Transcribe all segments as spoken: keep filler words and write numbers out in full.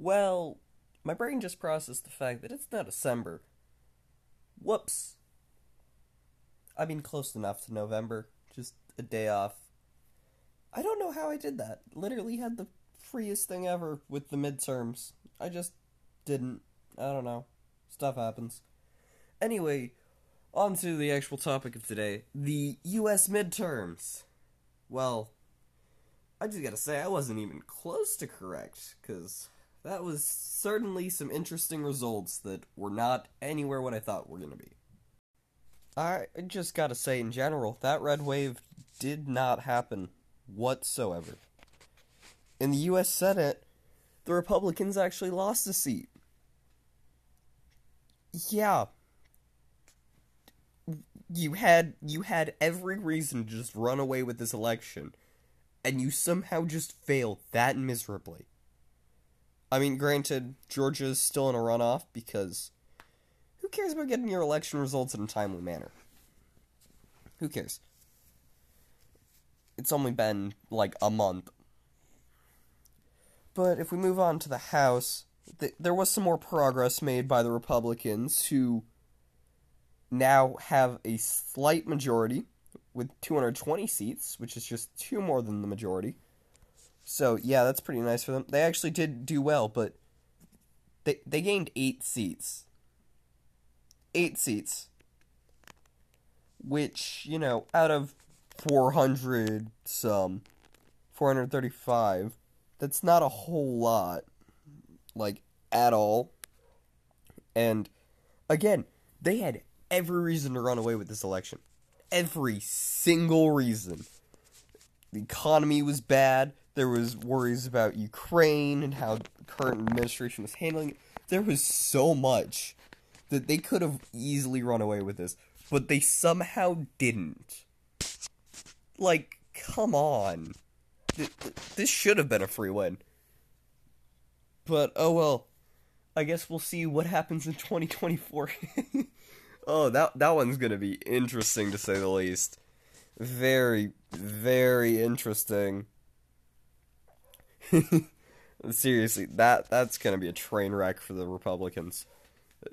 well, my brain just processed the fact that it's now December. Whoops. I mean, close enough to November. Just a day off. I don't know how I did that. Literally had the freest thing ever with the midterms. I just didn't. I don't know. Stuff happens. Anyway, on to the actual topic of today. The U S midterms. Well, I just gotta say, I wasn't even close to correct, because that was certainly some interesting results that were not anywhere what I thought were gonna be. I just gotta say, in general, that red wave did not happen whatsoever. In the U S Senate, the Republicans actually lost a seat. Yeah. You had you had every reason to just run away with this election, and you somehow just failed that miserably. I mean, granted, Georgia's still in a runoff because who cares about getting your election results in a timely manner? Who cares? It's only been, like, a month. But if we move on to the House, th- there was some more progress made by the Republicans, who now have a slight majority with two hundred twenty seats, which is just two more than the majority. So, yeah, that's pretty nice for them. They actually did do well, but they they gained eight seats. Eight seats. Which, you know, out of four hundred some, four hundred thirty-five, that's not a whole lot, like, at all. And, again, they had every reason to run away with this election. Every single reason. The economy was bad. There was worries about Ukraine and how the current administration was handling it. There was so much that they could have easily run away with this, but they somehow didn't. Like, come on. Th- th- this should have been a free win. But, oh well. I guess we'll see what happens in twenty twenty-four. Oh, that that one's going to be interesting, to say the least. Very, very interesting. Seriously, that that's going to be a train wreck for the Republicans.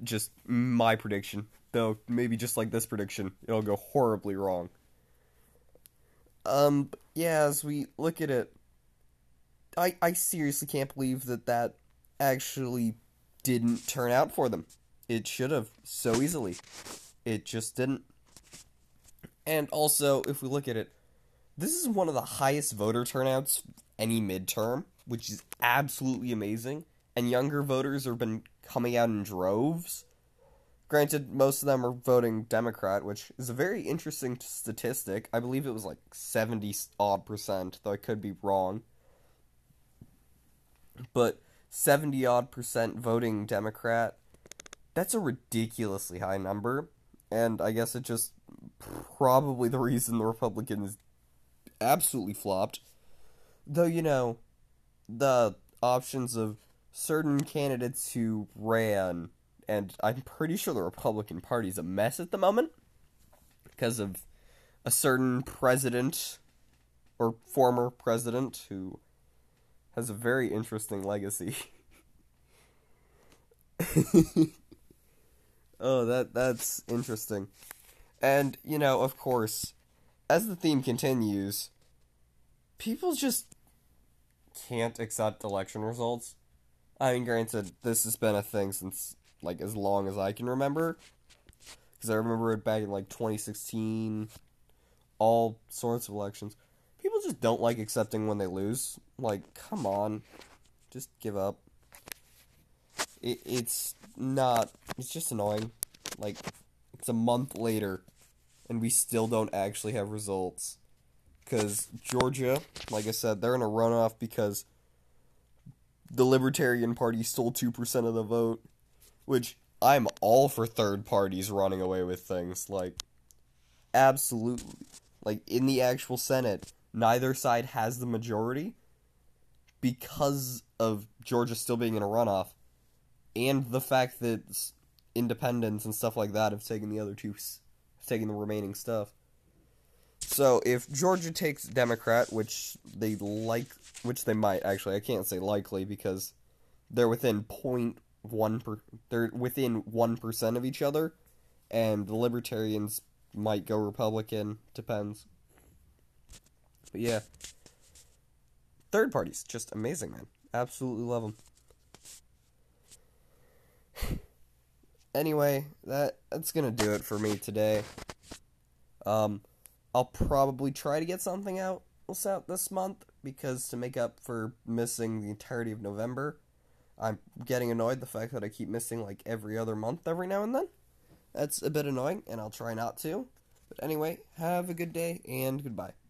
Just my prediction. Though, maybe just like this prediction, it'll go horribly wrong. Um, yeah, as we look at it, I, I seriously can't believe that that actually didn't turn out for them. It should have, so easily. It just didn't. And also, if we look at it, this is one of the highest voter turnouts any midterm, which is absolutely amazing. And younger voters have been coming out in droves. Granted, most of them are voting Democrat, which is a very interesting statistic. I believe it was like seventy-odd percent, though I could be wrong. But seventy-odd percent voting Democrat, that's a ridiculously high number, and I guess it just probably the reason the Republicans absolutely flopped. Though, you know, the options of certain candidates who ran, and I'm pretty sure the Republican Party's a mess at the moment, because of a certain president, or former president, who has a very interesting legacy. Oh, that that's interesting. And, you know, of course, as the theme continues, people just can't accept election results. I mean, granted, this has been a thing since, like, as long as I can remember. Because I remember it back in, like, twenty sixteen, all sorts of elections. People just don't like accepting when they lose. Like, come on. Just give up. It, it's not, it's just annoying. Like, it's a month later, and we still don't actually have results. Because Georgia, like I said, they're in a runoff because the Libertarian Party stole two percent of the vote. Which, I'm all for third parties running away with things. Like, absolutely. Like, in the actual Senate, neither side has the majority because of Georgia still being in a runoff. And the fact that independents and stuff like that have taken the other two, have taken the remaining stuff. So if Georgia takes Democrat, which they like, which they might actually, I can't say likely because they're within zero point one per, they're within one percent of each other, and the Libertarians might go Republican, depends. But yeah, third parties, just amazing, man. Absolutely love them. Anyway, that that's gonna do it for me today. Um, I'll probably try to get something out out this month, because to make up for missing the entirety of November, I'm getting annoyed the fact that I keep missing like every other month every now and then. That's a bit annoying, and I'll try not to. But anyway, have a good day, and goodbye.